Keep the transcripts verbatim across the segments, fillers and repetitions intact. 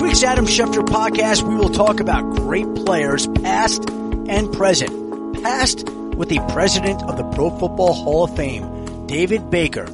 this week's Adam Schefter podcast, we will talk about great players, past and present. Past with the president of the Pro Football Hall of Fame, David Baker,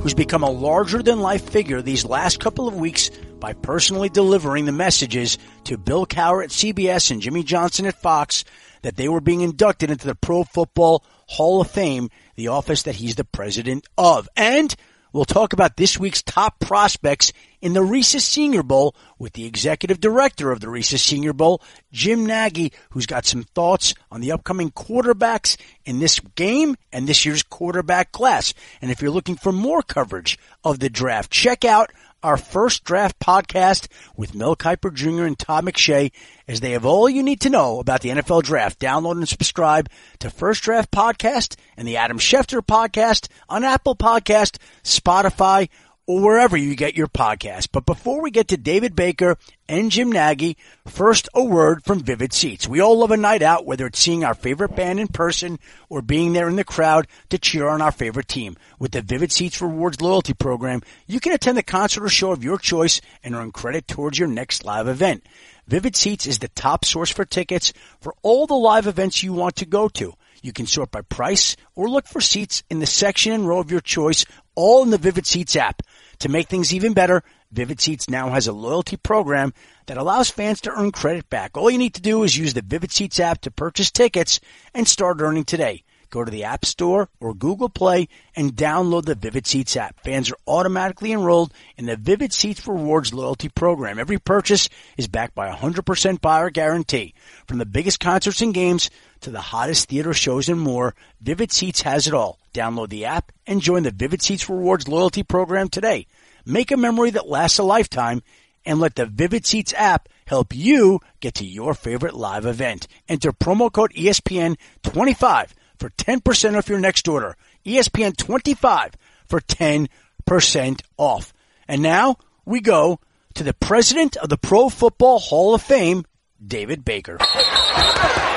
who's become a larger-than-life figure these last couple of weeks by personally delivering the messages to Bill Cowher at C B S and Jimmy Johnson at Fox that they were being inducted into the Pro Football Hall of Fame, the office that he's the president of. And we'll talk about this week's top prospects in the Reese's Senior Bowl with the executive director of the Reese's Senior Bowl, Jim Nagy, who's got some thoughts on the upcoming quarterbacks in this game and this year's quarterback class. And if you're looking for more coverage of the draft, check out our First Draft Podcast with Mel Kiper Junior and Todd McShay, as they have all you need to know about the N F L Draft. Download and subscribe to First Draft Podcast and the Adam Schefter Podcast on Apple Podcast, Spotify, or wherever you get your podcast. But before we get to David Baker and Jim Nagy, first a word from Vivid Seats. We all love a night out, whether it's seeing our favorite band in person or being there in the crowd to cheer on our favorite team. With the Vivid Seats Rewards Loyalty Program, you can attend the concert or show of your choice and earn credit towards your next live event. Vivid Seats is the top source for tickets for all the live events you want to go to. You can sort by price or look for seats in the section and row of your choice, all in the Vivid Seats app. To make things even better, Vivid Seats now has a loyalty program that allows fans to earn credit back. All you need to do is use the Vivid Seats app to purchase tickets and start earning today. Go to the App Store or Google Play and download the Vivid Seats app. Fans are automatically enrolled in the Vivid Seats Rewards Loyalty Program. Every purchase is backed by a one hundred percent buyer guarantee. From the biggest concerts and games to the hottest theater shows and more, Vivid Seats has it all. Download the app and join the Vivid Seats Rewards Loyalty Program today. Make a memory that lasts a lifetime and let the Vivid Seats app help you get to your favorite live event. Enter promo code E S P N twenty-five for ten percent off your next order. E S P N twenty-five for ten percent off. And now we go to the president of the Pro Football Hall of Fame, David Baker.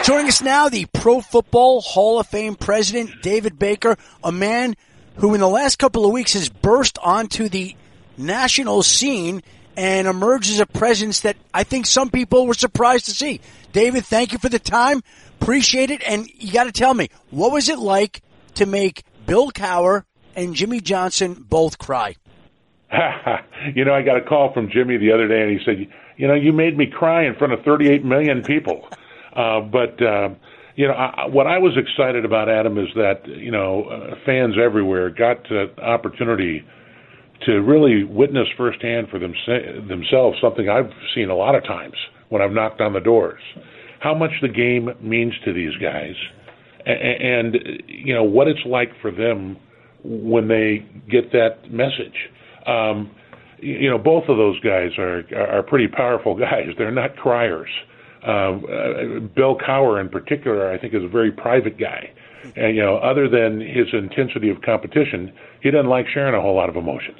Joining us now, the Pro Football Hall of Fame president, David Baker, a man who in the last couple of weeks has burst onto the national scene and emerged as a presence that I think some people were surprised to see. David, thank you for the time. Appreciate it, and you got to tell me, what was it like to make Bill Cowher and Jimmy Johnson both cry? You know, I got a call from Jimmy the other day, and he said, you know, you made me cry in front of thirty-eight million people. Uh, but, uh, you know, I, what I was excited about, Adam, is that, you know, uh, fans everywhere got the opportunity to really witness firsthand for them, themselves something I've seen a lot of times when I've knocked on the doors. How much the game means to these guys, and, and you know what it's like for them when they get that message. Um, you know, both of those guys are are pretty powerful guys. They're not criers. Um, uh, Bill Cowher, in particular, I think, is a very private guy, and you know, other than his intensity of competition, he doesn't like sharing a whole lot of emotions.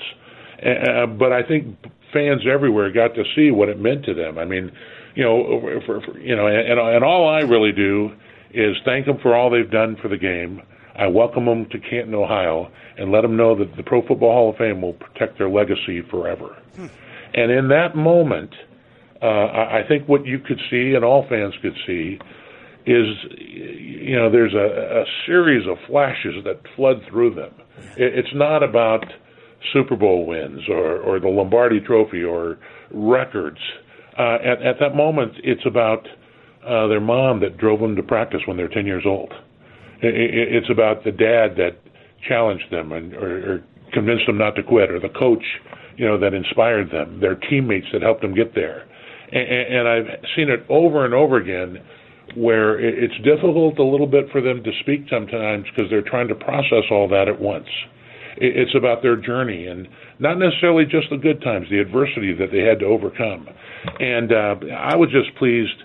Uh, but I think fans everywhere got to see what it meant to them. I mean. You know, for, for, you know, and, and all I really do is thank them for all they've done for the game. I welcome them to Canton, Ohio, and let them know that the Pro Football Hall of Fame will protect their legacy forever. Hmm. And in that moment, uh, I, I think what you could see, and all fans could see, is, you know, there's a, a series of flashes that flood through them. It, it's not about Super Bowl wins or, or the Lombardi Trophy or records. Uh, at, at that moment, it's about uh, their mom that drove them to practice when they're ten years old. It, it, it's about the dad that challenged them and or, or convinced them not to quit, or the coach, you know, that inspired them, their teammates that helped them get there. And, and I've seen it over and over again where it, it's difficult a little bit for them to speak sometimes because they're trying to process all that at once. It, it's about their journey and not necessarily just the good times, the adversity that they had to overcome. And uh, I was just pleased,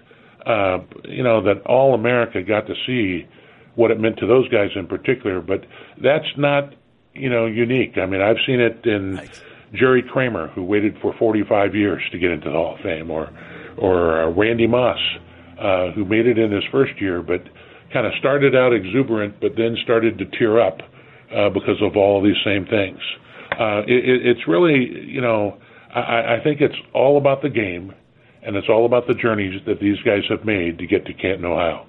uh, you know, that all America got to see what it meant to those guys in particular. But that's not, you know, unique. I mean, I've seen it in nice. Jerry Kramer, who waited for forty-five years to get into the Hall of Fame, or or uh, Randy Moss, uh, who made it in his first year, but kind of started out exuberant, but then started to tear up uh, because of all of these same things. Uh, it, it's really, you know, I, I think it's all about the game. and it's all about the journeys that these guys have made to get to Canton, Ohio.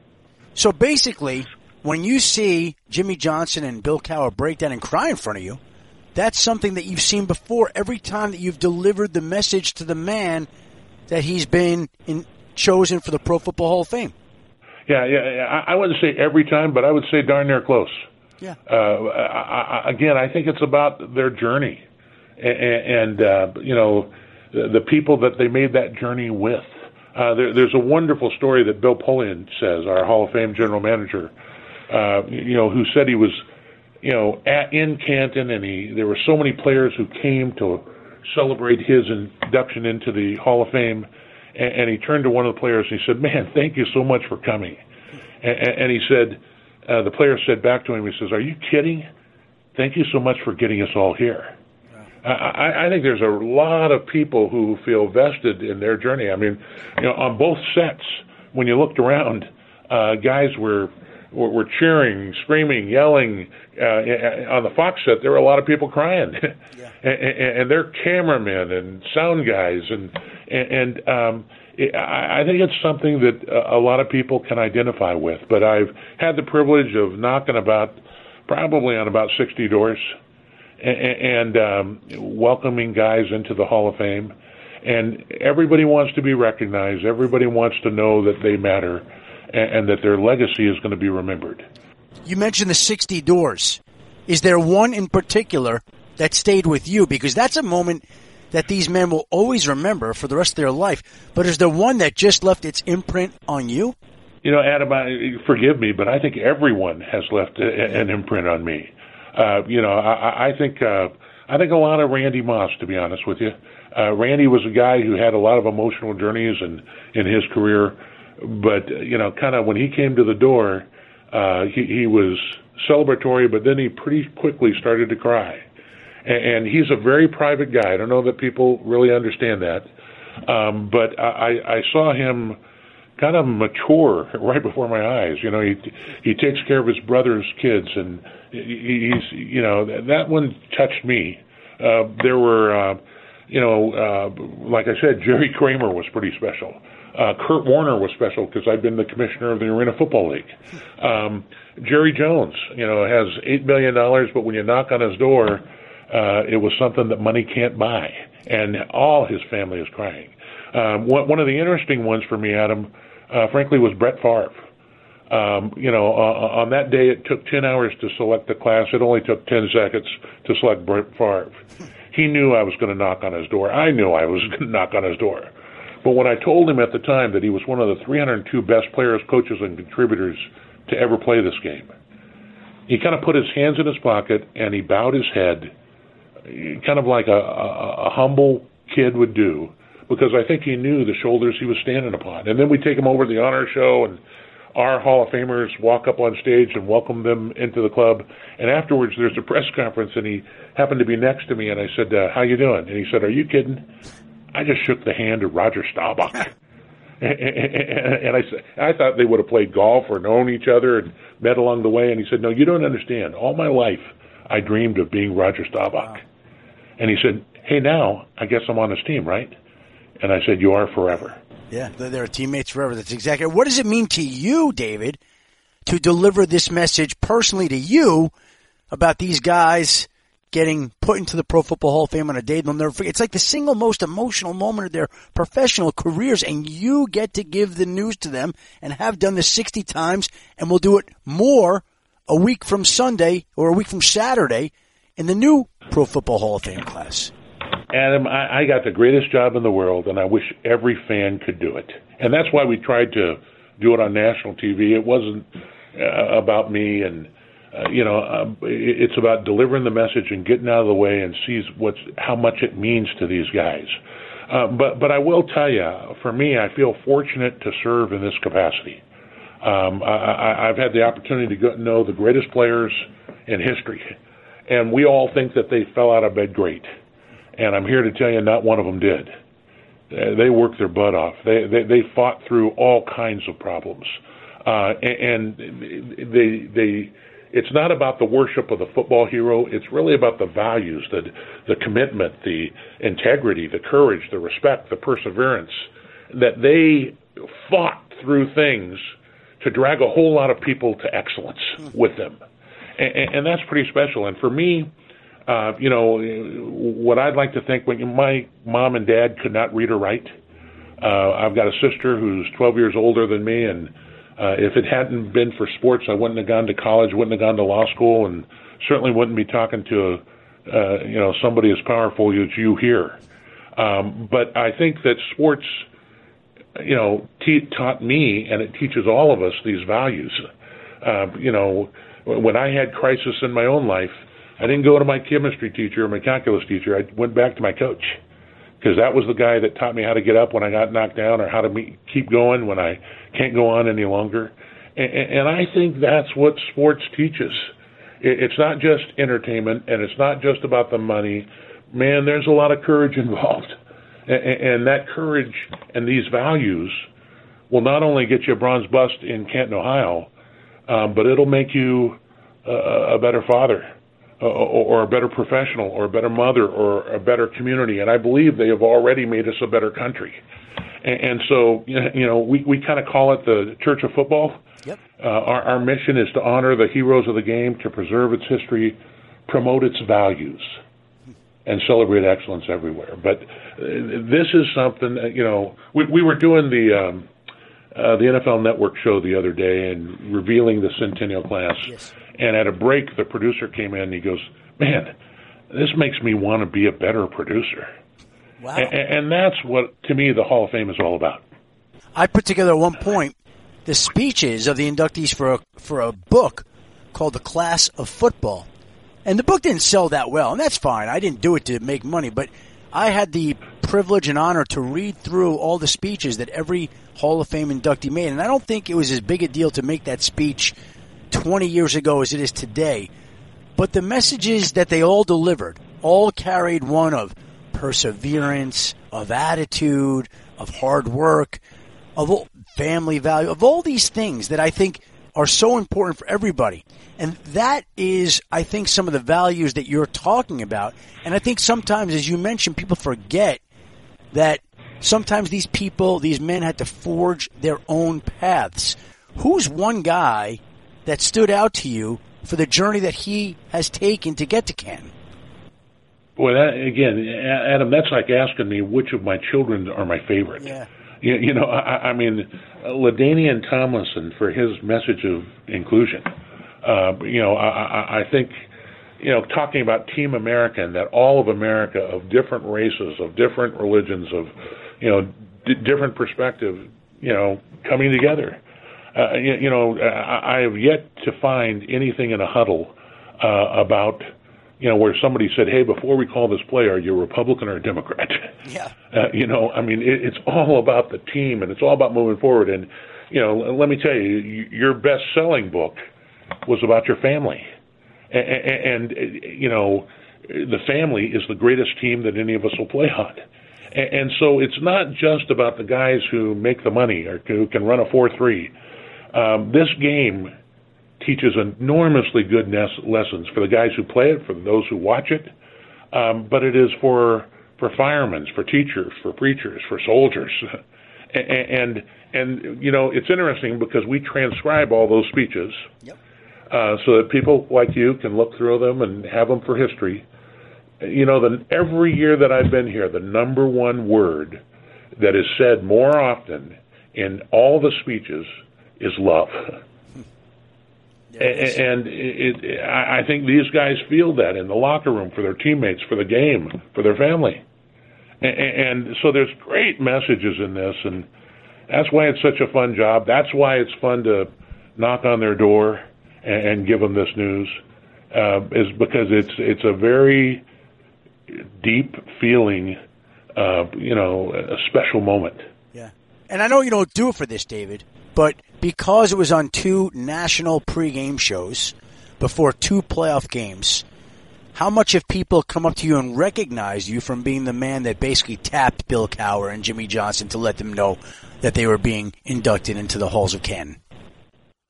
So basically, when you see Jimmy Johnson and Bill Cowher break down and cry in front of you, that's something that you've seen before every time that you've delivered the message to the man that he's been in, chosen for the Pro Football Hall of Fame. Yeah, yeah, yeah. I, I wouldn't say every time, but I would say darn near close. Yeah. Uh, I, I, again, I think it's about their journey and, and uh, you know, the people that they made that journey with. Uh, there, there's a wonderful story that Bill Polian says, our Hall of Fame general manager, uh, you know, who said he was, you know, at, in Canton, and he there were so many players who came to celebrate his induction into the Hall of Fame, and, and he turned to one of the players and he said, "Man, thank you so much for coming." And, and he said, uh, the player said back to him, he says, "Are you kidding? Thank you so much for getting us all here." I, I think there's a lot of people who feel vested in their journey. I mean, you know, on both sets, when you looked around, uh, guys were, were were cheering, screaming, yelling. Uh, on the Fox set, there were a lot of people crying, yeah. and, and, and they're cameramen and sound guys, and and, and um, it, I think it's something that a lot of people can identify with. But I've had the privilege of knocking about, probably on about sixty doors. And um, welcoming guys into the Hall of Fame. And everybody wants to be recognized. Everybody wants to know that they matter and, and that their legacy is going to be remembered. You mentioned the sixty doors. Is there one in particular that stayed with you? Because that's a moment that these men will always remember for the rest of their life. But is there one that just left its imprint on you? You know, Adam, I, forgive me, but I think everyone has left a, an imprint on me. Uh, you know, I, I think uh, I think a lot of Randy Moss, to be honest with you. Uh, Randy was a guy who had a lot of emotional journeys in, in his career, but, you know, kind of when he came to the door, uh, he, he was celebratory, but then he pretty quickly started to cry. And, and he's a very private guy. I don't know that people really understand that, um, but I, I saw him kind of mature right before my eyes. You know, he he takes care of his brother's kids, and he's, you know, that one touched me. Uh, there were, uh, you know, uh, like I said, Jerry Kramer was pretty special. Uh, Kurt Warner was special because I've been the commissioner of the Arena Football League. Um, Jerry Jones, you know, has eight million dollars, but when you knock on his door, uh, it was something that money can't buy, and all his family is crying. Um, one of the interesting ones for me, Adam, Uh, frankly, was Brett Favre. Um, you know, uh, on that day, it took ten hours to select the class. It only took ten seconds to select Brett Favre. He knew I was going to knock on his door. I knew I was going to knock on his door. But when I told him at the time that he was one of the three hundred two best players, coaches, and contributors to ever play this game, he kind of put his hands in his pocket and he bowed his head, kind of like a, a, a humble kid would do, because I think he knew the shoulders he was standing upon. And then we take him over to the honor show, and our Hall of Famers walk up on stage and welcome them into the club. And afterwards, there's a press conference, and he happened to be next to me, and I said, uh, how you doing? And he said, are you kidding? I just shook the hand of Roger Staubach. and I said, I thought they would have played golf or known each other and met along the way. And he said, no, you don't understand. All my life, I dreamed of being Roger Staubach. Wow. And he said, hey, now, I guess I'm on his team, right? And I said, you are forever. Yeah, they're teammates forever. That's exactly. What does it mean to you, David, to deliver this message personally to you about these guys getting put into the Pro Football Hall of Fame on a day they'll never forget? It's like the single most emotional moment of their professional careers, and you get to give the news to them and have done this sixty times, and we'll do it more a week from Sunday or a week from Saturday in the new Pro Football Hall of Fame class. Adam, I, I got the greatest job in the world, and I wish every fan could do it. And that's why we tried to do it on national T V. It wasn't uh, about me, and uh, you know, uh, it's about delivering the message and getting out of the way and sees what's how much it means to these guys. Uh, but but I will tell you, for me, I feel fortunate to serve in this capacity. Um, I, I, I've had the opportunity to get, know the greatest players in history, and we all think that they fell out of bed great. And I'm here to tell you, not one of them did. They worked their butt off. They they, they fought through all kinds of problems, uh, and they they. It's not about the worship of the football hero. It's really about the values, the the commitment, the integrity, the courage, the respect, the perseverance, that they fought through things to drag a whole lot of people to excellence with them. And, and that's pretty special. And for me, uh, you know, what I'd like to think, when my mom and dad could not read or write, uh, I've got a sister who's twelve years older than me, and uh, if it hadn't been for sports, I wouldn't have gone to college, wouldn't have gone to law school, and certainly wouldn't be talking to, uh, you know, somebody as powerful as you here. Um, but I think that sports, you know, t- taught me, and it teaches all of us, these values. Uh, you know, when I had crisis in my own life, I didn't go to my chemistry teacher or my calculus teacher. I went back to my coach, because that was the guy that taught me how to get up when I got knocked down, or how to meet, keep going when I can't go on any longer. And, and I think that's what sports teaches. It, it's not just entertainment, and it's not just about the money. Man, there's a lot of courage involved. And that courage and these values will not only get you a bronze bust in Canton, Ohio, um, but it'll make you a, a better father, or a better professional, or a better mother, or a better community. And I believe they have already made us a better country. And, and so, you know, we, we kind of call it the Church of Football. Yep. Uh, our, our mission is to honor the heroes of the game, to preserve its history, promote its values, and celebrate excellence everywhere. But this is something, you know, we, we were doing the um, uh, the N F L Network show the other day and revealing the Centennial class. Yes. And at a break, the producer came in and he goes, man, this makes me want to be a better producer. Wow. A- and that's what, to me, the Hall of Fame is all about. I put together at one point the speeches of the inductees for a, for a book called The Class of Football. And the book didn't sell that well, and that's fine. I didn't do it to make money, but I had the privilege and honor to read through all the speeches that every Hall of Fame inductee made. And I don't think it was as big a deal to make that speech twenty years ago as it is today. But the messages that they all delivered all carried one of perseverance, of attitude, of hard work, of family value, of all these things that I think are so important for everybody. And that is, I think, some of the values that you're talking about. And I think sometimes, as you mentioned, people forget that sometimes these people, these men, had to forge their own paths. Who's one guy that stood out to you for the journey that he has taken to get to Canton? Well, that, again, Adam, that's like asking me which of my children are my favorite. Yeah. You, you know, I, I mean, LaDainian Tomlinson for his message of inclusion. Uh, you know, I, I think, you know, talking about Team America, and that all of America, of different races, of different religions, of, you know, d- different perspectives, you know, coming together. Uh, you, you know, I, I have yet to find anything in a huddle uh, about, you know, where somebody said, hey, before we call this play, are you a Republican or a Democrat? Yeah. Uh, you know, I mean, it, it's all about the team, and it's all about moving forward. And, you know, let me tell you, your best-selling book was about your family. And, and, and, you know, the family is the greatest team that any of us will play on. And, and so it's not just about the guys who make the money or who can run a four three. Um, this game teaches enormously good nes- lessons for the guys who play it, for those who watch it. Um, but it is for, for firemen, for teachers, for preachers, for soldiers. and, and, and, you know, it's interesting because we transcribe all those speeches. Yep. Uh, so that people like you can look through them and have them for history. You know, the, every year that I've been here, the number one word that is said more often in all the speeches is love. Yes. And it, it, I think these guys feel that in the locker room, for their teammates, for the game, for their family. And, and so there's great messages in this, and that's why it's such a fun job. That's why it's fun to knock on their door and give them this news, uh, is because it's it's a very deep feeling, uh, you know, a special moment. Yeah. And I know you don't do it for this, David, but because it was on two national pregame shows before two playoff games, how much have people come up to you and recognized you from being the man that basically tapped Bill Cowher and Jimmy Johnson to let them know that they were being inducted into the halls of Canton?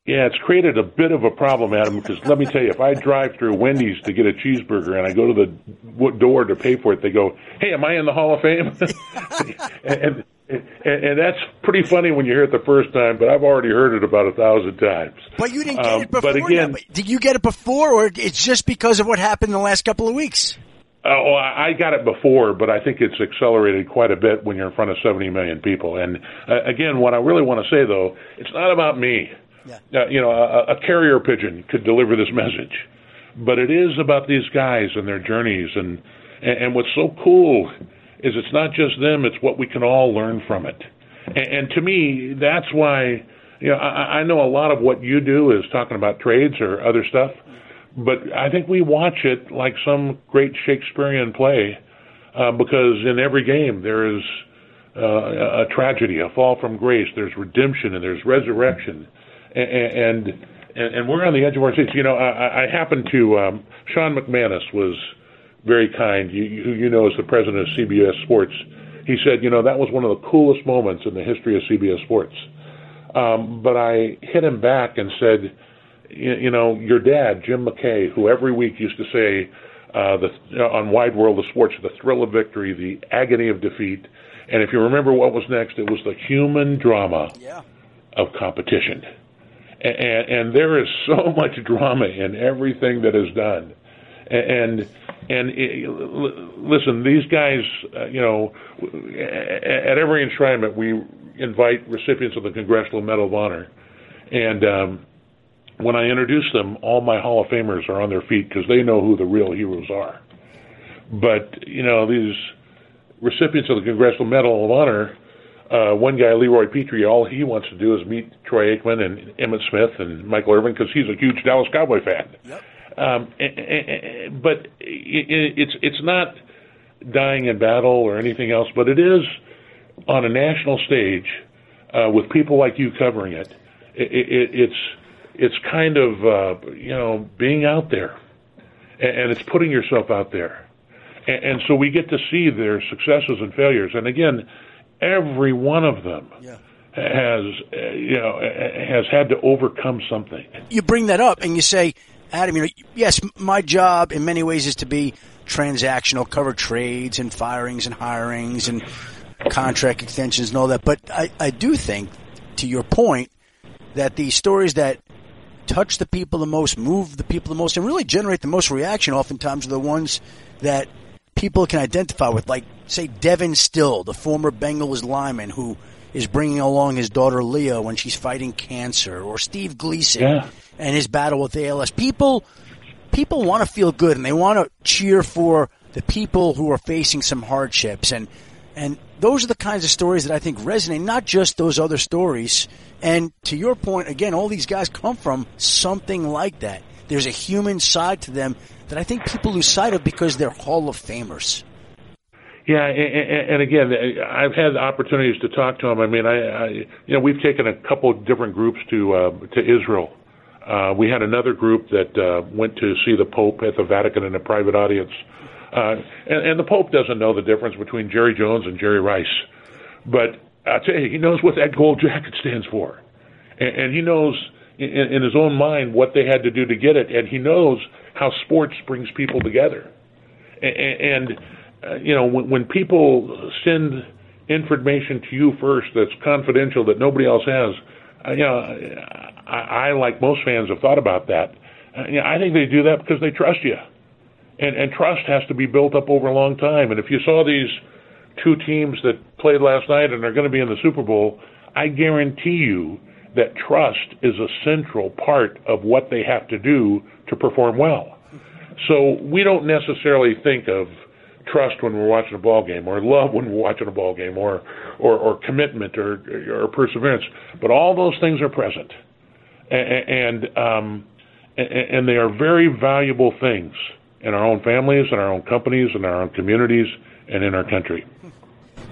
Yeah, it's created a bit of a problem, Adam, because let me tell you, if I drive through Wendy's to get a cheeseburger and I go to the door to pay for it, they go, hey, am I in the Hall of Fame? and, And, and that's pretty funny when you hear it the first time, but I've already heard it about a thousand times. But you didn't get um, it before. But again, now. Did you get it before, or it's just because of what happened the last couple of weeks? Uh, well, I got it before, but I think it's accelerated quite a bit when you're in front of seventy million people. And uh, again, what I really want to say, though, it's not about me. Yeah. Uh, you know, a, a carrier pigeon could deliver this message, but it is about these guys and their journeys. And, and, and what's so cool is it's not just them, it's what we can all learn from it. And, and to me, that's why, you know, I, I know a lot of what you do is talking about trades or other stuff, but I think we watch it like some great Shakespearean play uh, because in every game there is uh, a tragedy, a fall from grace, there's redemption and there's resurrection. And, and and we're on the edge of our seats. You know, I, I happen to, um, Sean McManus was very kind, you, who you know is the president of C B S Sports. He said, you know, that was one of the coolest moments in the history of C B S Sports. Um, but I hit him back and said, you, you know, your dad, Jim McKay, who every week used to say uh, the, on Wide World of Sports, the thrill of victory, the agony of defeat. And if you remember what was next, it was the human drama yeah. of competition. And, and there is so much drama in everything that is done. And and it, listen, these guys, uh, you know, at every enshrinement we invite recipients of the Congressional Medal of Honor. And um, when I introduce them, all my Hall of Famers are on their feet because they know who the real heroes are. But, you know, these recipients of the Congressional Medal of Honor, Uh, one guy, Leroy Petrie, all he wants to do is meet Troy Aikman and Emmitt Smith and Michael Irvin because he's a huge Dallas Cowboy fan. Yep. Um, and, and, but it's it's not dying in battle or anything else, but it is on a national stage uh, with people like you covering it. it, it it's it's kind of uh, you know being out there, and, and it's putting yourself out there, and, and so we get to see their successes and failures. And again, every one of them yeah. has, you know, has had to overcome something. You bring that up and you say, Adam, you know, yes, my job in many ways is to be transactional, cover trades and firings and hirings and contract extensions and all that. But I, I do think, to your point, that the stories that touch the people the most, move the people the most, and really generate the most reaction oftentimes are the ones that people can identify with, like, say, Devin Still, the former Bengals lineman who is bringing along his daughter Leah when she's fighting cancer, or Steve Gleason yeah. and his battle with A L S. People people want to feel good, and they want to cheer for the people who are facing some hardships. And, and those are the kinds of stories that I think resonate, not just those other stories. And to your point, again, all these guys come from something like that. There's a human side to them that I think people lose sight of because they're Hall of Famers. Yeah, and, and again, I've had opportunities to talk to them. I mean, I, I you know, we've taken a couple of different groups to uh, to Israel. Uh, we had another group that uh, went to see the Pope at the Vatican in a private audience, uh, and, and the Pope doesn't know the difference between Jerry Jones and Jerry Rice, but I tell you, he knows what that gold jacket stands for, and, and he knows in, in his own mind what they had to do to get it, and he knows how sports brings people together. And, and uh, you know, when, when people send information to you first that's confidential that nobody else has, uh, you know, I, I, like most fans, have thought about that. Uh, you know, I think they do that because they trust you. And, and trust has to be built up over a long time. And if you saw these two teams that played last night and are going to be in the Super Bowl, I guarantee you that trust is a central part of what they have to do to perform well. So we don't necessarily think of trust when we're watching a ball game, or love when we're watching a ball game, or or, or commitment, or, or perseverance. But all those things are present, and and, um, and they are very valuable things in our own families, in our own companies, in our own communities, and in our country.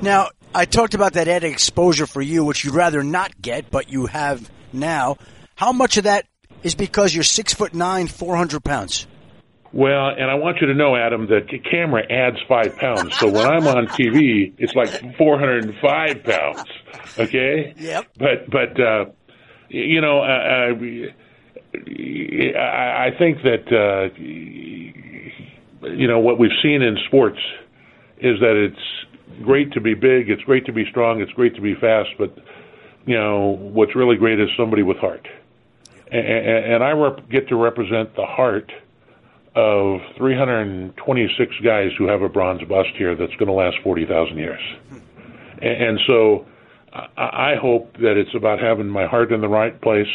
Now, I talked about that added exposure for you, which you'd rather not get, but you have now. How much of that is because you're six foot nine, four hundred pounds? Well, and I want you to know, Adam, that the camera adds five pounds. So when I'm on T V, it's like four hundred five pounds. Okay? Yep. But, but uh, you know, I, I, I think that, uh, you know, what we've seen in sports is that it's great to be big, it's great to be strong, it's great to be fast, but, you know, what's really great is somebody with heart. And, and I rep- get to represent the heart of three hundred twenty-six guys who have a bronze bust here that's going to last forty thousand years. And, and so I, I hope that it's about having my heart in the right place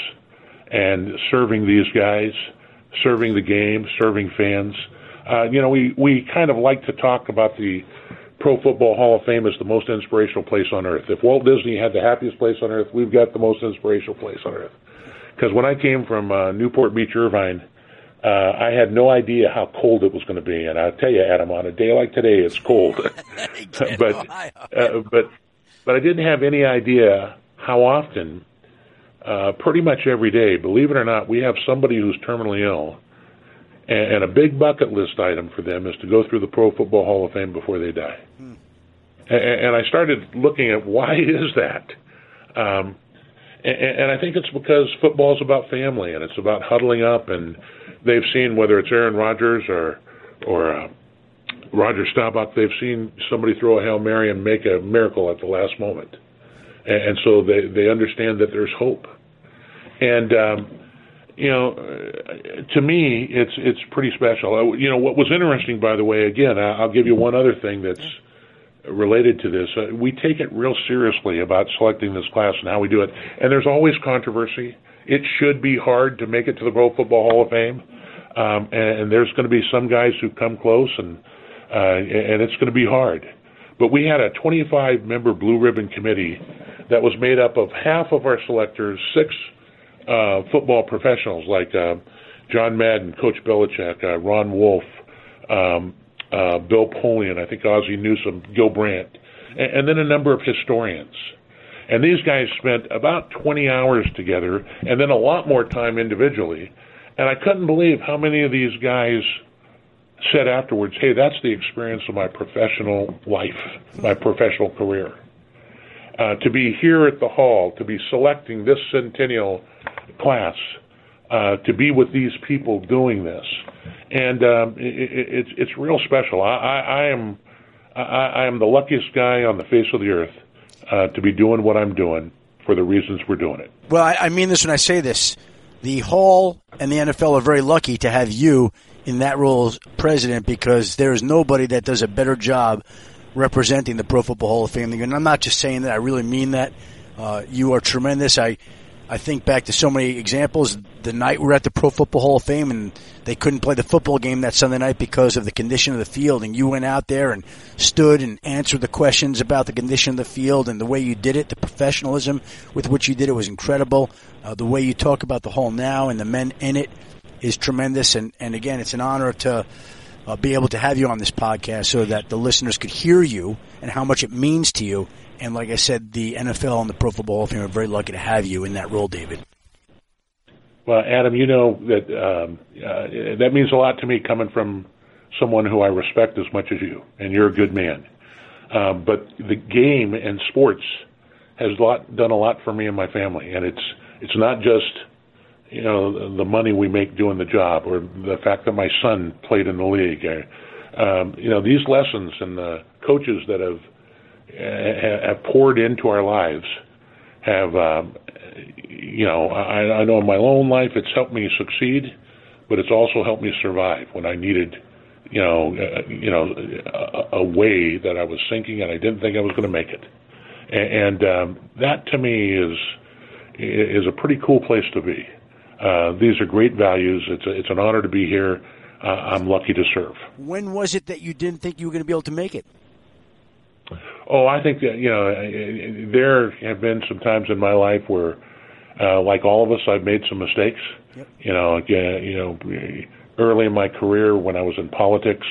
and serving these guys, serving the game, serving fans. Uh, you know, we, we kind of like to talk about the Pro Football Hall of Fame as the most inspirational place on earth. If Walt Disney had the happiest place on earth, we've got the most inspirational place on earth. Because when I came from uh, Newport Beach, Irvine, uh, I had no idea how cold it was going to be. And I'll tell you, Adam, on a day like today, it's cold. but uh, but but I didn't have any idea how often, uh, pretty much every day, believe it or not, we have somebody who's terminally ill. And a big bucket list item for them is to go through the Pro Football Hall of Fame before they die. Hmm. And I started looking at why is that? Um, and I think it's because football is about family and it's about huddling up. And they've seen, whether it's Aaron Rodgers or or uh, Roger Staubach, they've seen somebody throw a Hail Mary and make a miracle at the last moment. And so they, they understand that there's hope. And um, you know, to me, it's it's pretty special. You know, what was interesting, by the way, again, I'll give you one other thing that's related to this. We take it real seriously about selecting this class and how we do it. And there's always controversy. It should be hard to make it to the Pro Football Hall of Fame. Um, and there's going to be some guys who come close, and uh, and it's going to be hard. But we had a twenty-five member Blue Ribbon Committee that was made up of half of our selectors, six Uh, football professionals like uh, John Madden, Coach Belichick, uh, Ron Wolf, um, uh, Bill Polian, I think Ozzie Newsome, Gil Brandt, and, and then a number of historians. And these guys spent about twenty hours together and then a lot more time individually. And I couldn't believe how many of these guys said afterwards, hey, that's the experience of my professional life, my professional career. Uh, to be here at the hall, to be selecting this centennial class, uh, to be with these people doing this, and um, it, it, it's it's real special. I, I, I am I, I am the luckiest guy on the face of the earth uh, to be doing what I'm doing for the reasons we're doing it. Well, I, I mean this when I say this: the hall and the N F L are very lucky to have you in that role as president, because there is nobody that does a better job representing the Pro Football Hall of Fame. And I'm not just saying that. I really mean that. Uh, you are tremendous. I I think back to so many examples. The night we were at the Pro Football Hall of Fame and they couldn't play the football game that Sunday night because of the condition of the field, and you went out there and stood and answered the questions about the condition of the field, and the way you did it, the professionalism with which you did it was incredible. Uh, the way you talk about the hall now and the men in it is tremendous. And, and again, it's an honor to Uh, be able to have you on this podcast so that the listeners could hear you and how much it means to you. And like I said, the N F L and the Pro Football Hall of Fame are very lucky to have you in that role, David. Well, Adam, you know that um, uh, that means a lot to me coming from someone who I respect as much as you, and you're a good man. Um, but the game and sports has a lot, done a lot for me and my family, and it's it's not just – you know, the money we make doing the job, or the fact that my son played in the league. Um, you know, these lessons and the coaches that have have poured into our lives have, um, you know, I, I know in my own life it's helped me succeed, but it's also helped me survive when I needed, you know, uh, you know, a, a way that I was sinking and I didn't think I was going to make it. And, and um, that to me is is a pretty cool place to be. Uh, these are great values. It's a, it's an honor to be here. Uh, I'm lucky to serve. When was it that you didn't think you were going to be able to make it? Oh, I think that, you know, there have been some times in my life where, uh, like all of us, I've made some mistakes. Yep. You know, you know, early in my career when I was in politics,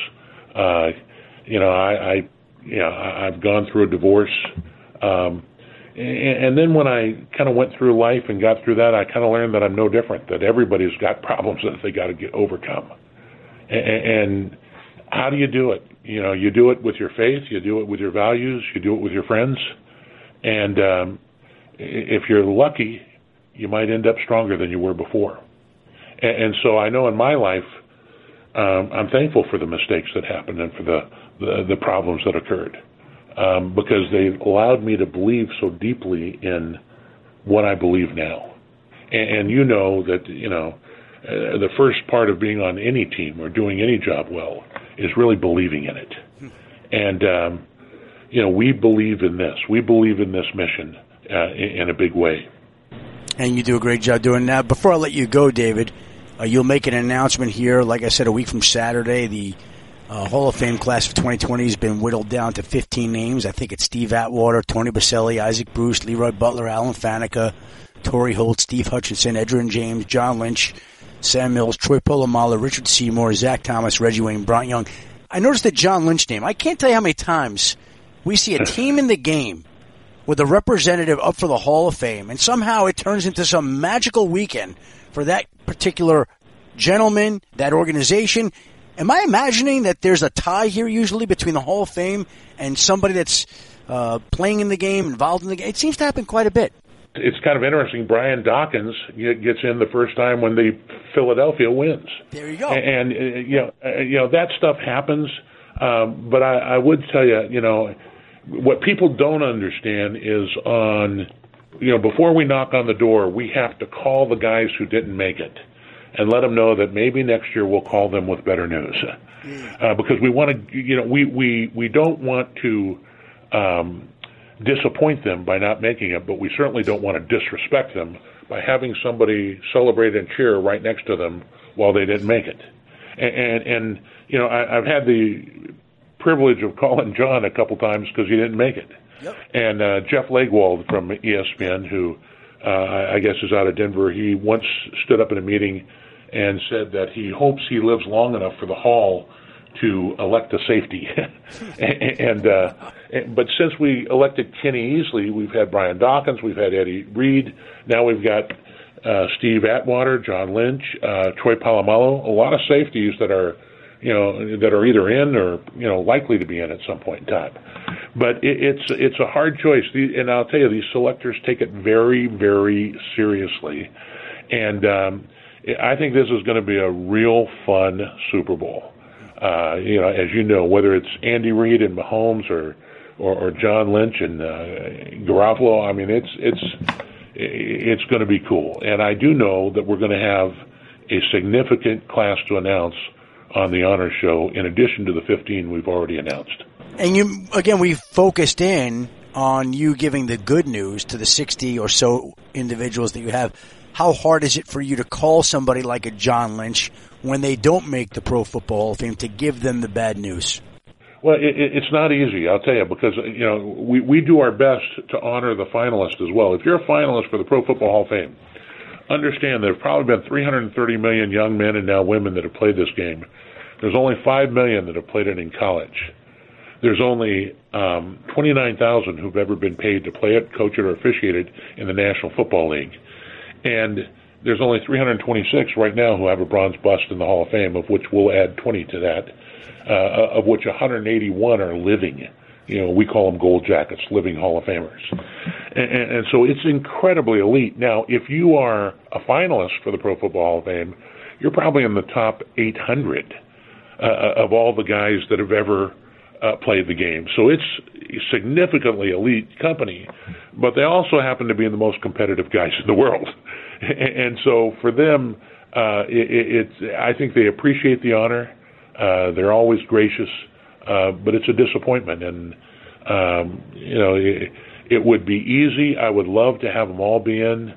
uh, you know, I, I, you know, I've gone through a divorce. Um, And then when I kind of went through life and got through that, I kind of learned that I'm no different, that everybody's got problems that they got to get overcome. And how do you do it? You know, you do it with your faith, you do it with your values, you do it with your friends. And um, if you're lucky, you might end up stronger than you were before. And so I know in my life, um, I'm thankful for the mistakes that happened and for the, the, the problems that occurred. um, because they allowed me to believe so deeply in what I believe now. And, and you know that, you know, uh, the first part of being on any team or doing any job well is really believing in it. And, um, you know, we believe in this. We believe in this mission uh, in, in a big way. And you do a great job doing that. Before I let you go, David, uh, you'll make an announcement here, like I said, a week from Saturday. The uh, Hall of Fame class of twenty twenty has been whittled down to fifteen names. I think it's Steve Atwater, Tony Boselli, Isaac Bruce, Leroy Butler, Alan Faneca, Torrey Holt, Steve Hutchinson, Edgerrin James, John Lynch, Sam Mills, Troy Polamalu, Richard Seymour, Zach Thomas, Reggie Wayne, Bryant Young. I noticed the John Lynch name. I can't tell you how many times we see a team in the game with a representative up for the Hall of Fame, and somehow it turns into some magical weekend for that particular gentleman, that organization. Am I imagining that there's a tie here usually between the Hall of Fame and somebody that's uh, playing in the game, involved in the game? It seems to happen quite a bit. It's kind of interesting. Brian Dawkins gets in the first time when the Philadelphia wins. There you go. And, and you know, you know that stuff happens. Um, but I, I would tell you, you know, what people don't understand is on, you know, before we knock on the door, we have to call the guys who didn't make it and let them know that maybe next year we'll call them with better news. Uh, because we want to, you know, we, we, we don't want to um, disappoint them by not making it, but we certainly don't want to disrespect them by having somebody celebrate and cheer right next to them while they didn't make it. And, and, and you know, I, I've had the privilege of calling John a couple times because he didn't make it. Yep. And uh, Jeff Legwald from E S P N, who uh, I guess is out of Denver, he once stood up in a meeting and said that he hopes he lives long enough for the Hall to elect a safety. and uh, But since we elected Kenny Easley, we've had Brian Dawkins, we've had Eddie Reed, now we've got uh, Steve Atwater, John Lynch, uh, Troy Polamalu, a lot of safeties that are you know, that are either in or, you know, likely to be in at some point in time. But it, it's it's a hard choice. The, and I'll tell you, these selectors take it very, very seriously. And um, I think this is going to be a real fun Super Bowl. Uh, you know, as you know, whether it's Andy Reid and Mahomes or, or, or John Lynch and uh, Garoppolo, I mean, it's it's it's going to be cool. And I do know that we're going to have a significant class to announce on the honor show, in addition to the fifteen we've already announced. And you, again, we focused in on you giving the good news to the sixty or so individuals that you have. How hard is it for you to call somebody like a John Lynch when they don't make the Pro Football Hall of Fame to give them the bad news? Well, it, it's not easy, I'll tell you, because you know we, we do our best to honor the finalists as well. If you're a finalist for the Pro Football Hall of Fame, understand there have probably been three hundred thirty million young men and now women that have played this game. There's only five million that have played it in college. There's only um, twenty-nine thousand who've ever been paid to play it, coach it, or officiate it in the National Football League. And there's only three hundred twenty-six right now who have a bronze bust in the Hall of Fame, of which we'll add twenty to that, uh, of which one hundred eighty-one are living. You know, we call them gold jackets, living Hall of Famers. And, and, and so it's incredibly elite. Now, if you are a finalist for the Pro Football Hall of Fame, you're probably in the top eight hundred uh, of all the guys that have ever uh, played the game. So it's significantly elite company, but they also happen to be the most competitive guys in the world. and, and so for them, uh, it, it's, I think they appreciate the honor. Uh, they're always gracious. Uh, but it's a disappointment, and um, you know it, it would be easy. I would love to have them all be in,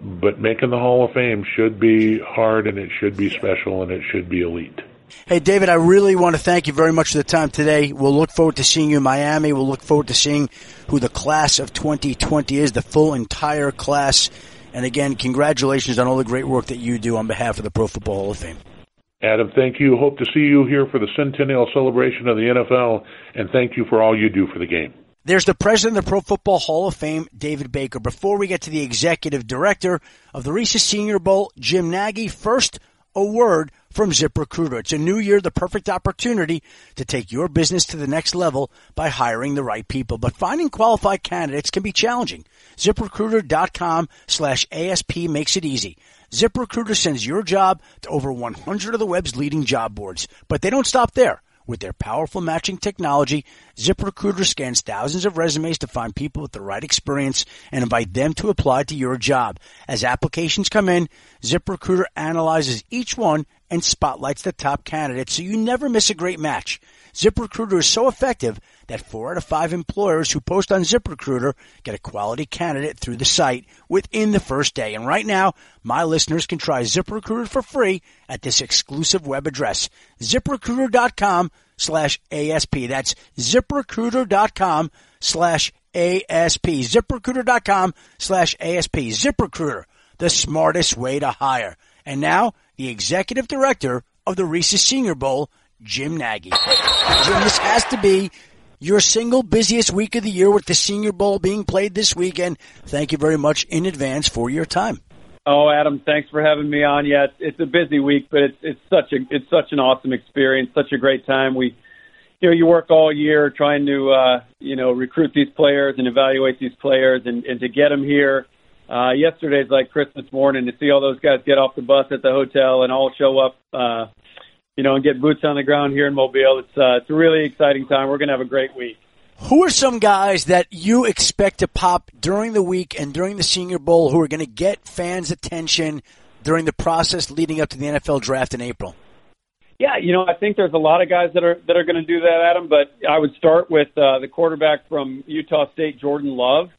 but making the Hall of Fame should be hard, and it should be special, and it should be elite. Hey, David, I really want to thank you very much for the time today. We'll look forward to seeing you in Miami. We'll look forward to seeing who the class of twenty twenty is, the full entire class. And again, congratulations on all the great work that you do on behalf of the Pro Football Hall of Fame. Adam, thank you. Hope to see you here for the centennial celebration of the N F L, and thank you for all you do for the game. There's the president of the Pro Football Hall of Fame, David Baker. Before we get to the executive director of the Reese's Senior Bowl, Jim Nagy, first a word from ZipRecruiter. It's a new year, the perfect opportunity to take your business to the next level by hiring the right people. But finding qualified candidates can be challenging. ZipRecruiter.com slash ASP makes it easy. ZipRecruiter sends your job to over one hundred of the web's leading job boards, but they don't stop there. With their powerful matching technology, ZipRecruiter scans thousands of resumes to find people with the right experience and invite them to apply to your job. As applications come in, ZipRecruiter analyzes each one and spotlights the top candidates so you never miss a great match. ZipRecruiter is so effective that four out of five employers who post on ZipRecruiter get a quality candidate through the site within the first day. And right now, my listeners can try ZipRecruiter for free at this exclusive web address, ZipRecruiter.com slash ASP. That's ZipRecruiter.com slash ASP. ZipRecruiter.com slash ASP. ZipRecruiter, the smartest way to hire. And now, the executive director of the Reese's Senior Bowl, Jim Nagy. Jim, this has to be your single busiest week of the year with the Senior Bowl being played this weekend. Thank you very much in advance for your time. Oh, Adam, thanks for having me on. Yeah, it's a busy week, but it's it's such a it's such an awesome experience, such a great time. We, you know, you work all year trying to uh, you know recruit these players and evaluate these players and, and to get them here. Uh, yesterday's like Christmas morning to see all those guys get off the bus at the hotel and all show up. Uh, You know, and get boots on the ground here in Mobile. It's uh, it's a really exciting time. We're going to have a great week. Who are some guys that you expect to pop during the week and during the Senior Bowl who are going to get fans' attention during the process leading up to the N F L draft in April? Yeah, you know, I think there's a lot of guys that are that are going to do that, Adam. But I would start with uh, the quarterback from Utah State, Jordan Love.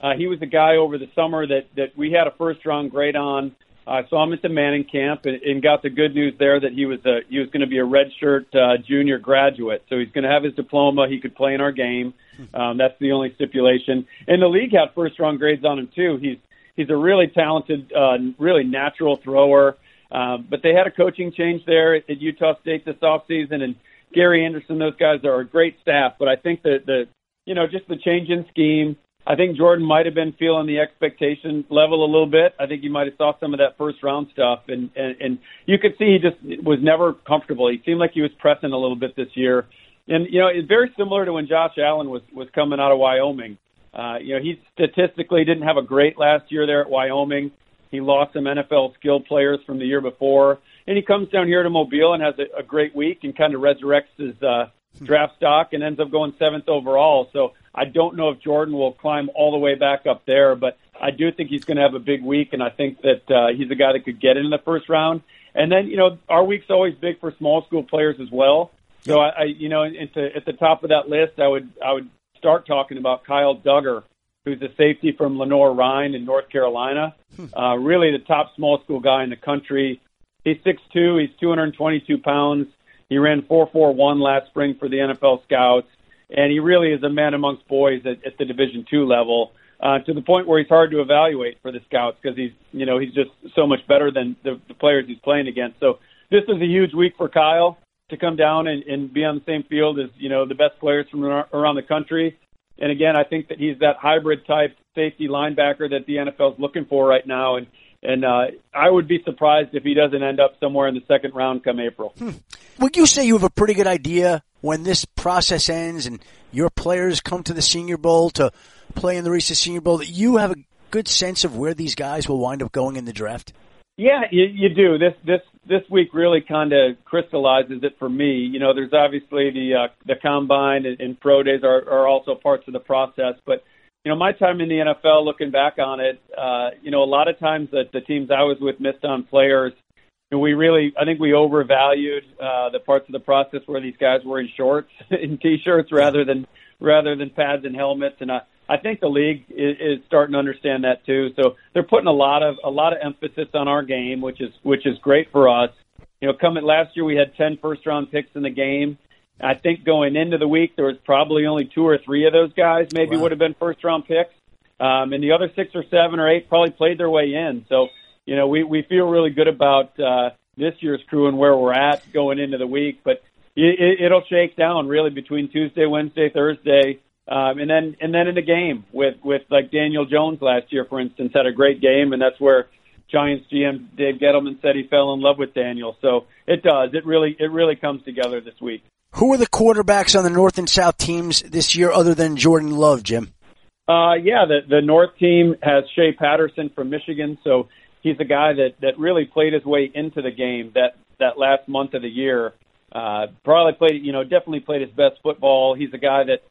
Uh, he was a guy over the summer that that we had a first round grade on. I uh, saw him at the Manning camp and, and got the good news there that he was a, he was going to be a redshirt uh, junior graduate. So he's going to have his diploma. He could play in our game. Um, that's the only stipulation. And the league had first-round grades on him, too. He's he's a really talented, uh, really natural thrower. Uh, but they had a coaching change there at, at Utah State this offseason. And Gary Anderson, those guys are a great staff. But I think that, the you know, just the change in scheme, I think Jordan might have been feeling the expectation level a little bit. I think he might have saw some of that first-round stuff, and, and, and you could see he just was never comfortable. He seemed like he was pressing a little bit this year. And, you know, it's very similar to when Josh Allen was, was coming out of Wyoming. Uh, you know, he statistically didn't have a great last year there at Wyoming. He lost some N F L skilled players from the year before. And he comes down here to Mobile and has a, a great week and kind of resurrects his uh, draft stock and ends up going seventh overall. So I don't know if Jordan will climb all the way back up there, but I do think he's going to have a big week, and I think that uh, he's a guy that could get in the first round. And then, you know, our week's always big for small school players as well. So, I, I you know, at the, at the top of that list, I would I would start talking about Kyle Duggar, who's a safety from Lenore Rhine in North Carolina, uh, really the top small school guy in the country. He's six foot two. He's two hundred twenty-two pounds. He ran four forty-one last spring for the N F L Scouts. And he really is a man amongst boys at, at the Division two level, uh, to the point where he's hard to evaluate for the Scouts because he's, you know, he's just so much better than the, the players he's playing against. So this is a huge week for Kyle to come down and, and be on the same field as, you know, the best players from around the country. And again, I think that he's that hybrid type safety linebacker that the N F L is looking for right now. And And uh, I would be surprised if he doesn't end up somewhere in the second round come April. Hmm. Would you say you have a pretty good idea when this process ends and your players come to the Senior Bowl to play in the Reese's Senior Bowl, that you have a good sense of where these guys will wind up going in the draft? Yeah, you, you do. This this this week really kind of crystallizes it for me. You know, there's obviously the uh, the combine and, and pro days are, are also parts of the process, but you know, my time in the N F L, looking back on it, uh, you know, a lot of times that the teams I was with missed on players, and we really, I think we overvalued uh, the parts of the process where these guys were in shorts, in T-shirts rather than rather than pads and helmets. And I, I think the league is, is starting to understand that too. So they're putting a lot of a lot of emphasis on our game, which is which is great for us. You know, coming last year, we had ten first-round picks in the game. I think going into the week, there was probably only two or three of those guys maybe wow. would have been first-round picks. Um, and the other six or seven or eight probably played their way in. So, you know, we, we feel really good about uh, this year's crew and where we're at going into the week. But it, it'll shake down really between Tuesday, Wednesday, Thursday, um, and then and then in the game with, with like Daniel Jones last year, for instance, had a great game, and that's where – Giants G M Dave Gettleman said he fell in love with Daniel. So it does. It really it really comes together this week. Who are the quarterbacks on the North and South teams this year other than Jordan Love, Jim? Uh, yeah, the, the North team has Shea Patterson from Michigan. So he's a guy that, that really played his way into the game that, that last month of the year. Uh, probably played, you know, definitely played his best football. He's a guy that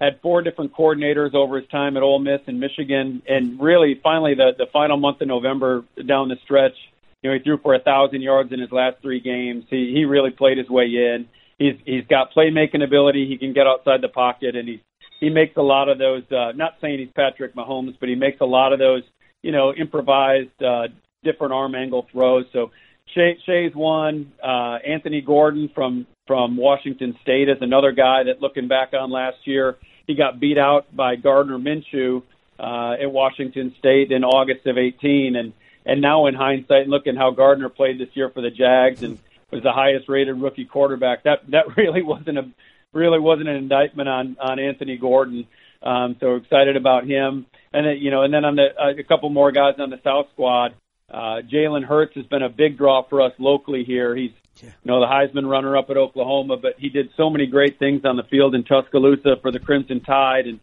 had four different coordinators over his time at Ole Miss and Michigan, and really, finally, the, the final month of November down the stretch, you know, he threw for a thousand yards in his last three games. He he really played his way in. He's he's got playmaking ability. He can get outside the pocket, and he he makes a lot of those. Uh, not saying he's Patrick Mahomes, but he makes a lot of those, you know, improvised uh, different arm angle throws. So Shay, Shay's one. Uh, Anthony Gordon from, from Washington State is another guy that, looking back on last year, he got beat out by Gardner Minshew uh, at Washington State in August of eighteen. And, and now in hindsight, looking how Gardner played this year for the Jags and was the highest-rated rookie quarterback, that that really wasn't a really wasn't an indictment on, on Anthony Gordon. Um, so excited about him. And, then, you know, and then on the, uh, a couple more guys on the South squad. Uh, Jalen Hurts has been a big draw for us locally here. He's, you know, the Heisman runner-up at Oklahoma, but he did so many great things on the field in Tuscaloosa for the Crimson Tide, and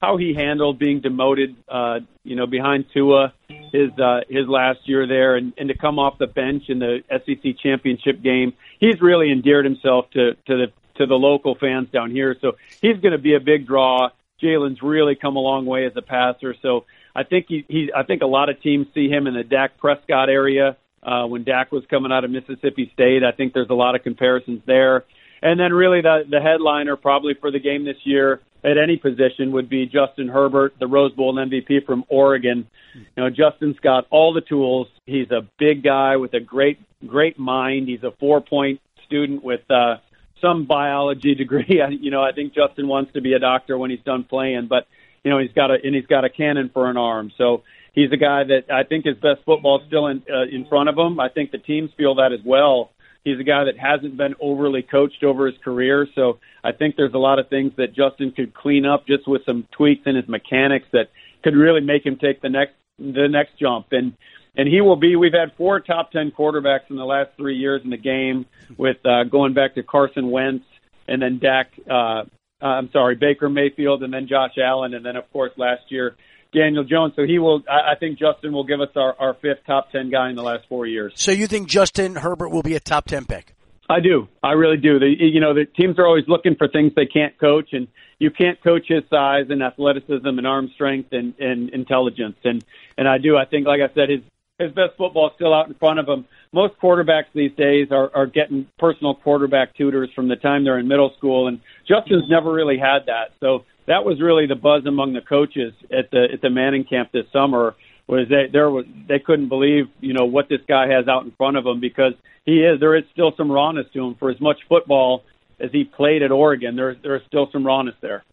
how he handled being demoted, uh, you know, behind Tua his uh, his last year there, and, and to come off the bench in the S E C championship game, he's really endeared himself to, to the to the local fans down here. So he's going to be a big draw. Jalen's really come a long way as a passer, so. I think he, he. I think a lot of teams see him in the Dak Prescott area uh, when Dak was coming out of Mississippi State. I think there's a lot of comparisons there. And then really the, the headliner probably for the game this year at any position would be Justin Herbert, the Rose Bowl M V P from Oregon. You know, Justin's got all the tools. He's a big guy with a great, great mind. He's a four-point student with uh, some biology degree. You know, I think Justin wants to be a doctor when he's done playing, but. You know, he's got a and he's got a cannon for an arm. So he's a guy that I think his best football is still in uh, in front of him. I think the teams feel that as well. He's a guy that hasn't been overly coached over his career. So I think there's a lot of things that Justin could clean up just with some tweaks in his mechanics that could really make him take the next the next jump. And and he will be. We've had four top ten quarterbacks in the last three years in the game, with uh, going back to Carson Wentz and then Dak. Uh, Uh, I'm sorry, Baker Mayfield, and then Josh Allen, and then, of course, last year, Daniel Jones. So he will. I, I think Justin will give us our, our fifth top ten guy in the last four years. So you think Justin Herbert will be a top ten pick? I do. I really do. The, you know, the teams are always looking for things they can't coach, and you can't coach his size and athleticism and arm strength and, and intelligence. And, and I do. I think, like I said, his, his best football is still out in front of him. Most quarterbacks these days are, are getting personal quarterback tutors from the time they're in middle school, and Justin's never really had that. So that was really the buzz among the coaches at the at the Manning camp this summer, was they there was they couldn't believe, you know, what this guy has out in front of him, because he is there is still some rawness to him. For as much football as he played at Oregon, there there's still some rawness there.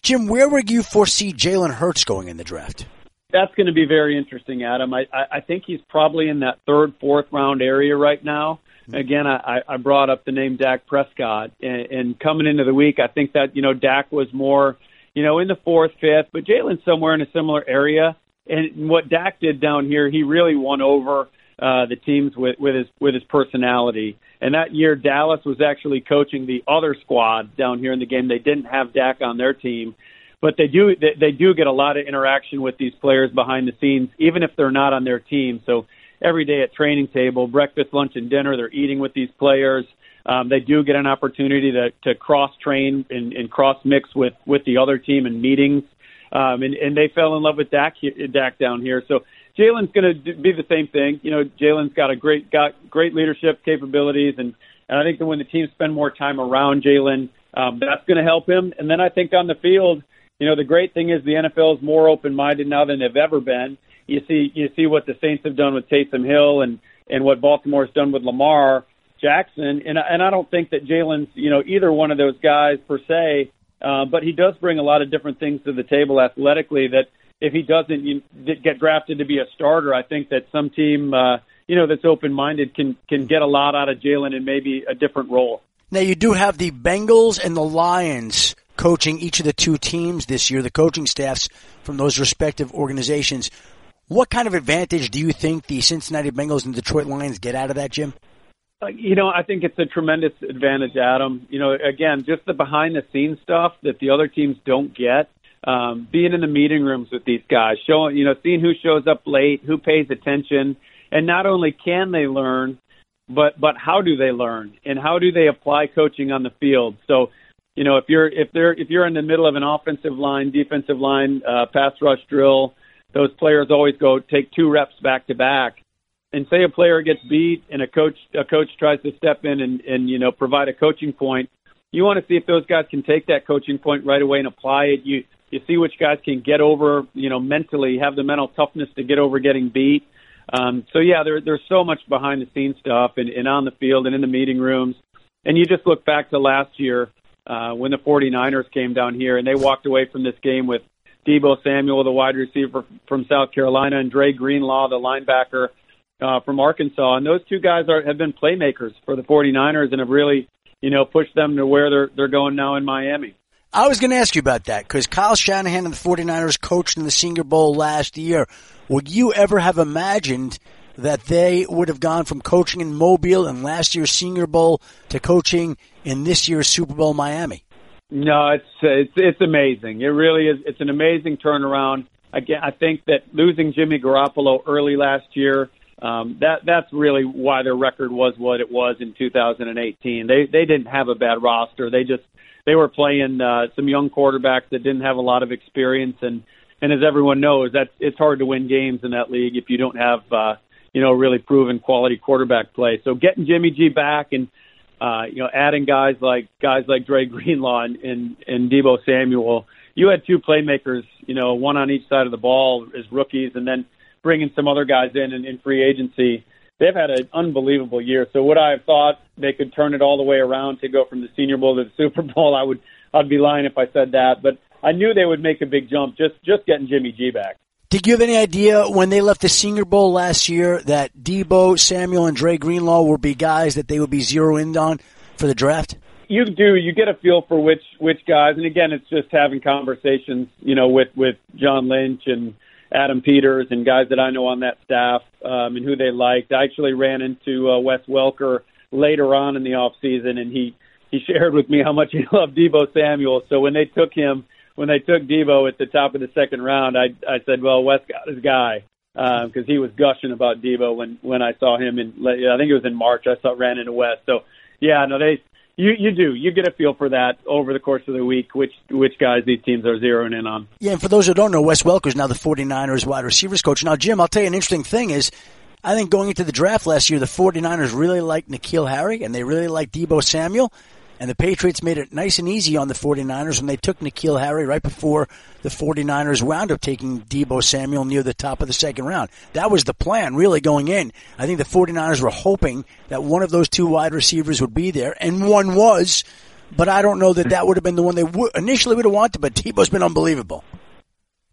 Jim, where would you foresee Jalen Hurts going in the draft? That's going to be very interesting, Adam. I, I, I think he's probably in that third, fourth round area right now. Again, I, I brought up the name Dak Prescott, and, and coming into the week, I think that, you know, Dak was more, you know, in the fourth, fifth, but Jalen's somewhere in a similar area. And what Dak did down here, he really won over uh, the teams with, with his with his personality. And that year, Dallas was actually coaching the other squad down here in the game. They didn't have Dak on their team. But they do they, they do get a lot of interaction with these players behind the scenes, even if they're not on their team. So every day at training table, breakfast, lunch, and dinner, they're eating with these players. Um, they do get an opportunity to, to cross-train and, and cross-mix with, with the other team in meetings. Um, and, and they fell in love with Dak, Dak down here. So Jalen's going to be the same thing. You know, Jalen's got a great got great leadership capabilities, and, and I think that when the team spend more time around Jalen, um, that's going to help him. And then I think on the field, you know, the great thing is the N F L is more open-minded now than they've ever been. You see you see what the Saints have done with Taysom Hill and, and what Baltimore's done with Lamar Jackson. And, and I don't think that Jalen's, you know, either one of those guys per se, uh, but he does bring a lot of different things to the table athletically that if he doesn't you, get drafted to be a starter, I think that some team, uh, you know, that's open-minded can, can get a lot out of Jalen in maybe a different role. Now, you do have the Bengals and the Lions coaching each of the two teams this year, the coaching staffs from those respective organizations. What kind of advantage do you think the Cincinnati Bengals and Detroit Lions get out of that, Jim? You know, I think it's a tremendous advantage, Adam. You know, again, just the behind-the-scenes stuff that the other teams don't get. Um, being in the meeting rooms with these guys, showing, you know, seeing who shows up late, who pays attention, and not only can they learn, but but how do they learn and how do they apply coaching on the field? So, you know, if you're if they're if you're in the middle of an offensive line, defensive line, uh, pass rush drill, those players always go take two reps back to back. And say a player gets beat and a coach a coach tries to step in and, and you know provide a coaching point. You want to see if those guys can take that coaching point right away and apply it. You you see which guys can get over, you know, mentally, have the mental toughness to get over getting beat. Um, so, yeah, there, there's so much behind-the-scenes stuff and, and on the field and in the meeting rooms. And you just look back to last year uh, when the 49ers came down here and they walked away from this game with Deebo Samuel, the wide receiver from South Carolina, and Dre Greenlaw, the linebacker uh, from Arkansas. And those two guys are, have been playmakers for the 49ers and have really, you know, pushed them to where they're they're going now in Miami. I was going to ask you about that because Kyle Shanahan and the 49ers coached in the Senior Bowl last year. Would you ever have imagined that they would have gone from coaching in Mobile in last year's Senior Bowl to coaching in this year's Super Bowl Miami? No, it's it's, it's amazing. It really is. It's an amazing turnaround. Again, I think that losing Jimmy Garoppolo early last year, um, that that's really why their record was what it was in two thousand eighteen. They they didn't have a bad roster. They just they were playing uh, some young quarterbacks that didn't have a lot of experience, and and as everyone knows, that's it's hard to win games in that league if you don't have uh, you know really proven quality quarterback play. So getting Jimmy G back and uh, you know adding guys like guys like Dre Greenlaw and, and and Deebo Samuel, you had two playmakers, you know, one on each side of the ball as rookies, and then bringing some other guys in in, in free agency. They've had an unbelievable year. So would I have thought they could turn it all the way around to go from the Senior Bowl to the Super Bowl? I would. I'd be lying if I said that. But I knew they would make a big jump just, just getting Jimmy G back. Did you have any idea when they left the Senior Bowl last year that Deebo Samuel and Dre Greenlaw would be guys that they would be zero-in on for the draft? You do. You get a feel for which which guys. And, again, it's just having conversations, you know, with, with John Lynch and Adam Peters and guys that I know on that staff um, and who they liked. I actually ran into uh, Wes Welker later on in the offseason, and he, he shared with me how much he loved Deebo Samuel. So when they took him, when they took Deebo at the top of the second round, I I said, well, Wes got his guy because um, he was gushing about Deebo when, when I saw him. In, I think it was in March I saw ran into Wes. So, yeah, no, they you, you do. You get a feel for that over the course of the week, which which guys these teams are zeroing in on. Yeah, and for those who don't know, Wes Welker is now the 49ers wide receivers coach. Now, Jim, I'll tell you an interesting thing is I think going into the draft last year, the 49ers really liked N'Keal Harry and they really liked Deebo Samuel. And the Patriots made it nice and easy on the 49ers when they took N'Keal Harry right before the 49ers wound up taking Deebo Samuel near the top of the second round. That was the plan really going in. I think the 49ers were hoping that one of those two wide receivers would be there, and one was, but I don't know that that would have been the one they w- initially would have wanted, but Deebo's been unbelievable.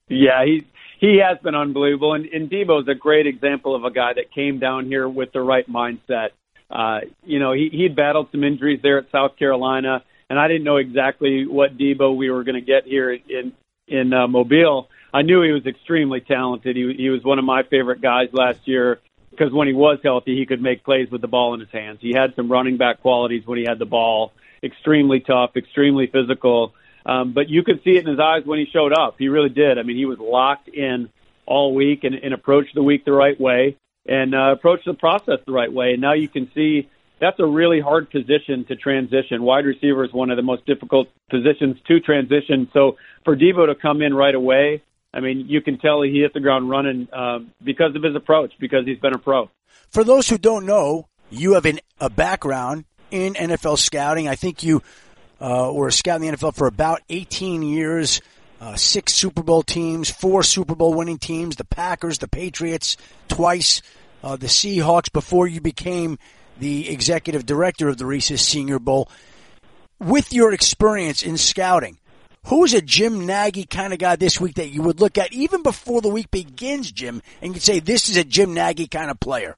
Yeah, he he has been unbelievable, and, and Deebo's a great example of a guy that came down here with the right mindset. Uh, you know, he, he'd battled some injuries there at South Carolina, and I didn't know exactly what Deebo we were going to get here in in uh, Mobile. I knew he was extremely talented. He, he was one of my favorite guys last year because when he was healthy, he could make plays with the ball in his hands. He had some running back qualities when he had the ball, extremely tough, extremely physical. Um, but you could see it in his eyes when he showed up. He really did. I mean, he was locked in all week and, and approached the week the right way. And uh, approach the process the right way. And now you can see that's a really hard position to transition. Wide receiver is one of the most difficult positions to transition. So for Deebo to come in right away, I mean, you can tell he hit the ground running uh, because of his approach, because he's been a pro. For those who don't know, you have an, a background in N F L scouting. I think you uh, were a scout in the N F L for about eighteen years. Uh, six Super Bowl teams, four Super Bowl winning teams, the Packers, the Patriots, twice, uh, the Seahawks before you became the executive director of the Reese's Senior Bowl. With your experience in scouting, who's a Jim Nagy kind of guy this week that you would look at even before the week begins, Jim, and you'd say this is a Jim Nagy kind of player?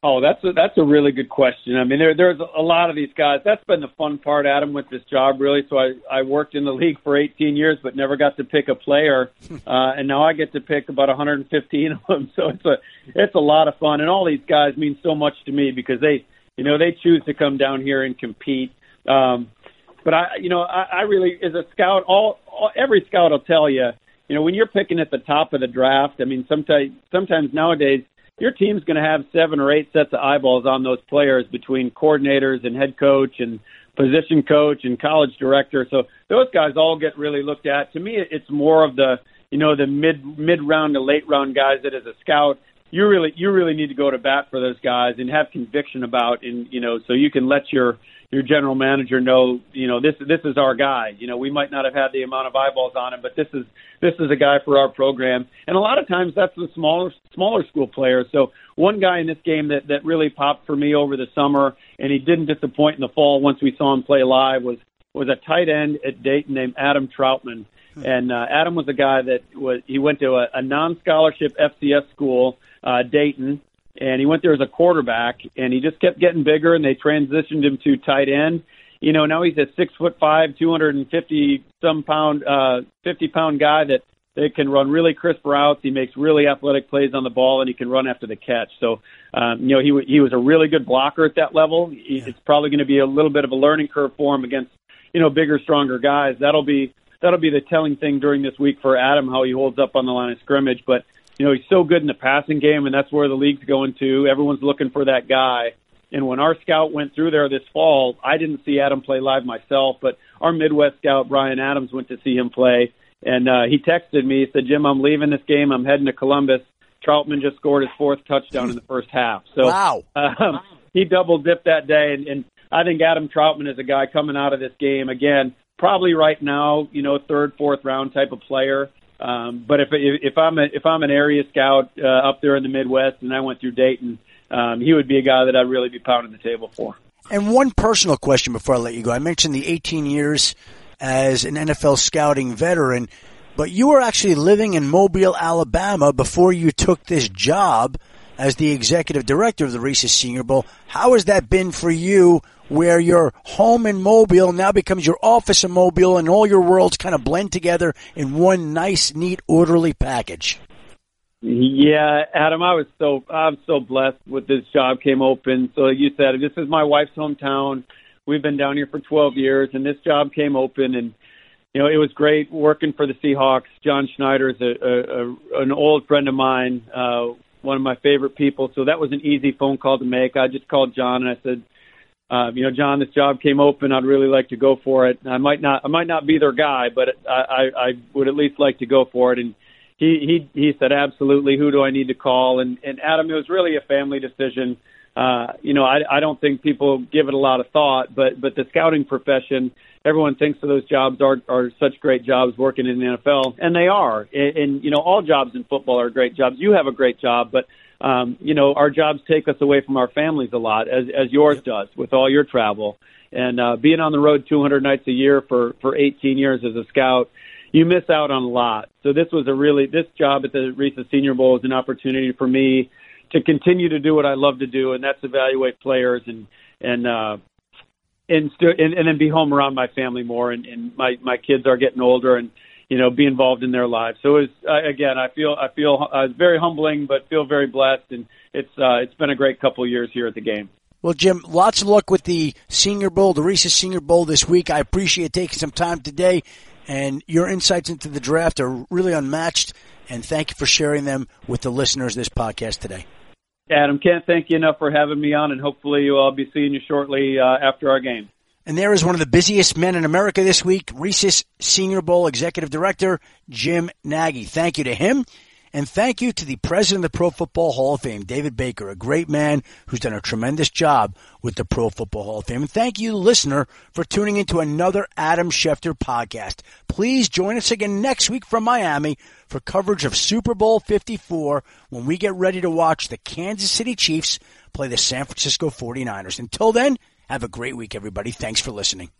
Oh, that's a, that's a really good question. I mean, there there's a lot of these guys. That's been the fun part, Adam, with this job, really. So I, I worked in the league for eighteen years but never got to pick a player, uh, and now I get to pick about one hundred fifteen of them. So it's a it's a lot of fun, and all these guys mean so much to me because they, you know, they choose to come down here and compete. Um, but, I you know, I, I really, as a scout, all, all every scout will tell you, you know, when you're picking at the top of the draft, I mean, sometimes sometimes nowadays, your team's going to have seven or eight sets of eyeballs on those players between coordinators and head coach and position coach and college director. So those guys all get really looked at. To me, it's more of the, you know, the mid mid round to late round guys that as a scout, you really you really need to go to bat for those guys and have conviction about, and, you know, so you can let your your general manager know, you know, this this is our guy. You know, we might not have had the amount of eyeballs on him, but this is this is a guy for our program. And a lot of times that's the smaller smaller school players. So one guy in this game that, that really popped for me over the summer, and he didn't disappoint in the fall once we saw him play live, was was a tight end at Dayton named Adam Troutman. And uh, Adam was a guy that was he went to a, a non-scholarship F C S school, uh, Dayton, and he went there as a quarterback, and he just kept getting bigger, and they transitioned him to tight end. You know, now he's a six foot five, two hundred and fifty some pound, uh, fifty pound guy that that can run really crisp routes. He makes really athletic plays on the ball, and he can run after the catch. So, um, you know, he he was a really good blocker at that level. He, yeah. It's probably going to be a little bit of a learning curve for him against, you know, bigger, stronger guys. That'll be. That'll be the telling thing during this week for Adam, how he holds up on the line of scrimmage. But, you know, he's so good in the passing game, and that's where the league's going to. Everyone's looking for that guy. And when our scout went through there this fall, I didn't see Adam play live myself, but our Midwest scout, Brian Adams, went to see him play. And uh, he texted me, he said, "Jim, I'm leaving this game. I'm heading to Columbus. Troutman just scored his fourth touchdown in the first half." So wow. Um, he double-dipped that day. And, and I think Adam Troutman is a guy coming out of this game, again, probably right now, you know, third, fourth round type of player. Um, but if if I'm a, if I'm an area scout uh, up there in the Midwest, and I went through Dayton, um, he would be a guy that I'd really be pounding the table for. And one personal question before I let you go: I mentioned the eighteen years as an N F L scouting veteran, but you were actually living in Mobile, Alabama, before you took this job as the executive director of the Reese's Senior Bowl. How has that been for you, where your home in Mobile now becomes your office in Mobile, and all your worlds kind of blend together in one nice, neat, orderly package? Yeah, Adam, I was so I'm so blessed with this job came open. So like you said, this is my wife's hometown. We've been down here for twelve years, and this job came open, and you know, it was great working for the Seahawks. John Schneider is a, a, a, an old friend of mine, uh, one of my favorite people. So that was an easy phone call to make. I just called John and I said, Uh, you know, John, this job came open. I'd really like to go for it. I might not, I might not be their guy, but I, I, I would at least like to go for it. And he, he, he said, absolutely. Who do I need to call? And, and Adam, it was really a family decision. Uh, you know, I, I don't think people give it a lot of thought, but, but the scouting profession, everyone thinks that those jobs are, are such great jobs working in the N F L, and they are. And, and you know, all jobs in football are great jobs. You have a great job, but Um, you know, our jobs take us away from our families a lot, as, as yours does with all your travel. And uh, being on the road two hundred nights a year for, for eighteen years as a scout, you miss out on a lot. So this was a really, this job at the Reese's Senior Bowl is an opportunity for me to continue to do what I love to do, and that's evaluate players and, and, uh, and, st- and, and then be home around my family more. And, and my, my kids are getting older, and, you know, be involved in their lives. So it was, again, I feel, I feel uh, very humbling, but feel very blessed. And it's, uh, it's been a great couple of years here at the game. Well, Jim, lots of luck with the Senior Bowl, the Reese's Senior Bowl this week. I appreciate taking some time today, and your insights into the draft are really unmatched. And thank you for sharing them with the listeners of this podcast today. Adam, can't thank you enough for having me on, and hopefully I'll be seeing you shortly uh, after our game. And there is one of the busiest men in America this week, Reese's Senior Bowl Executive Director, Jim Nagy. Thank you to him, and thank you to the president of the Pro Football Hall of Fame, David Baker, a great man who's done a tremendous job with the Pro Football Hall of Fame. And thank you, listener, for tuning into another Adam Schefter podcast. Please join us again next week from Miami for coverage of Super Bowl fifty-four when we get ready to watch the Kansas City Chiefs play the San Francisco forty-niners. Until then, have a great week, everybody. Thanks for listening.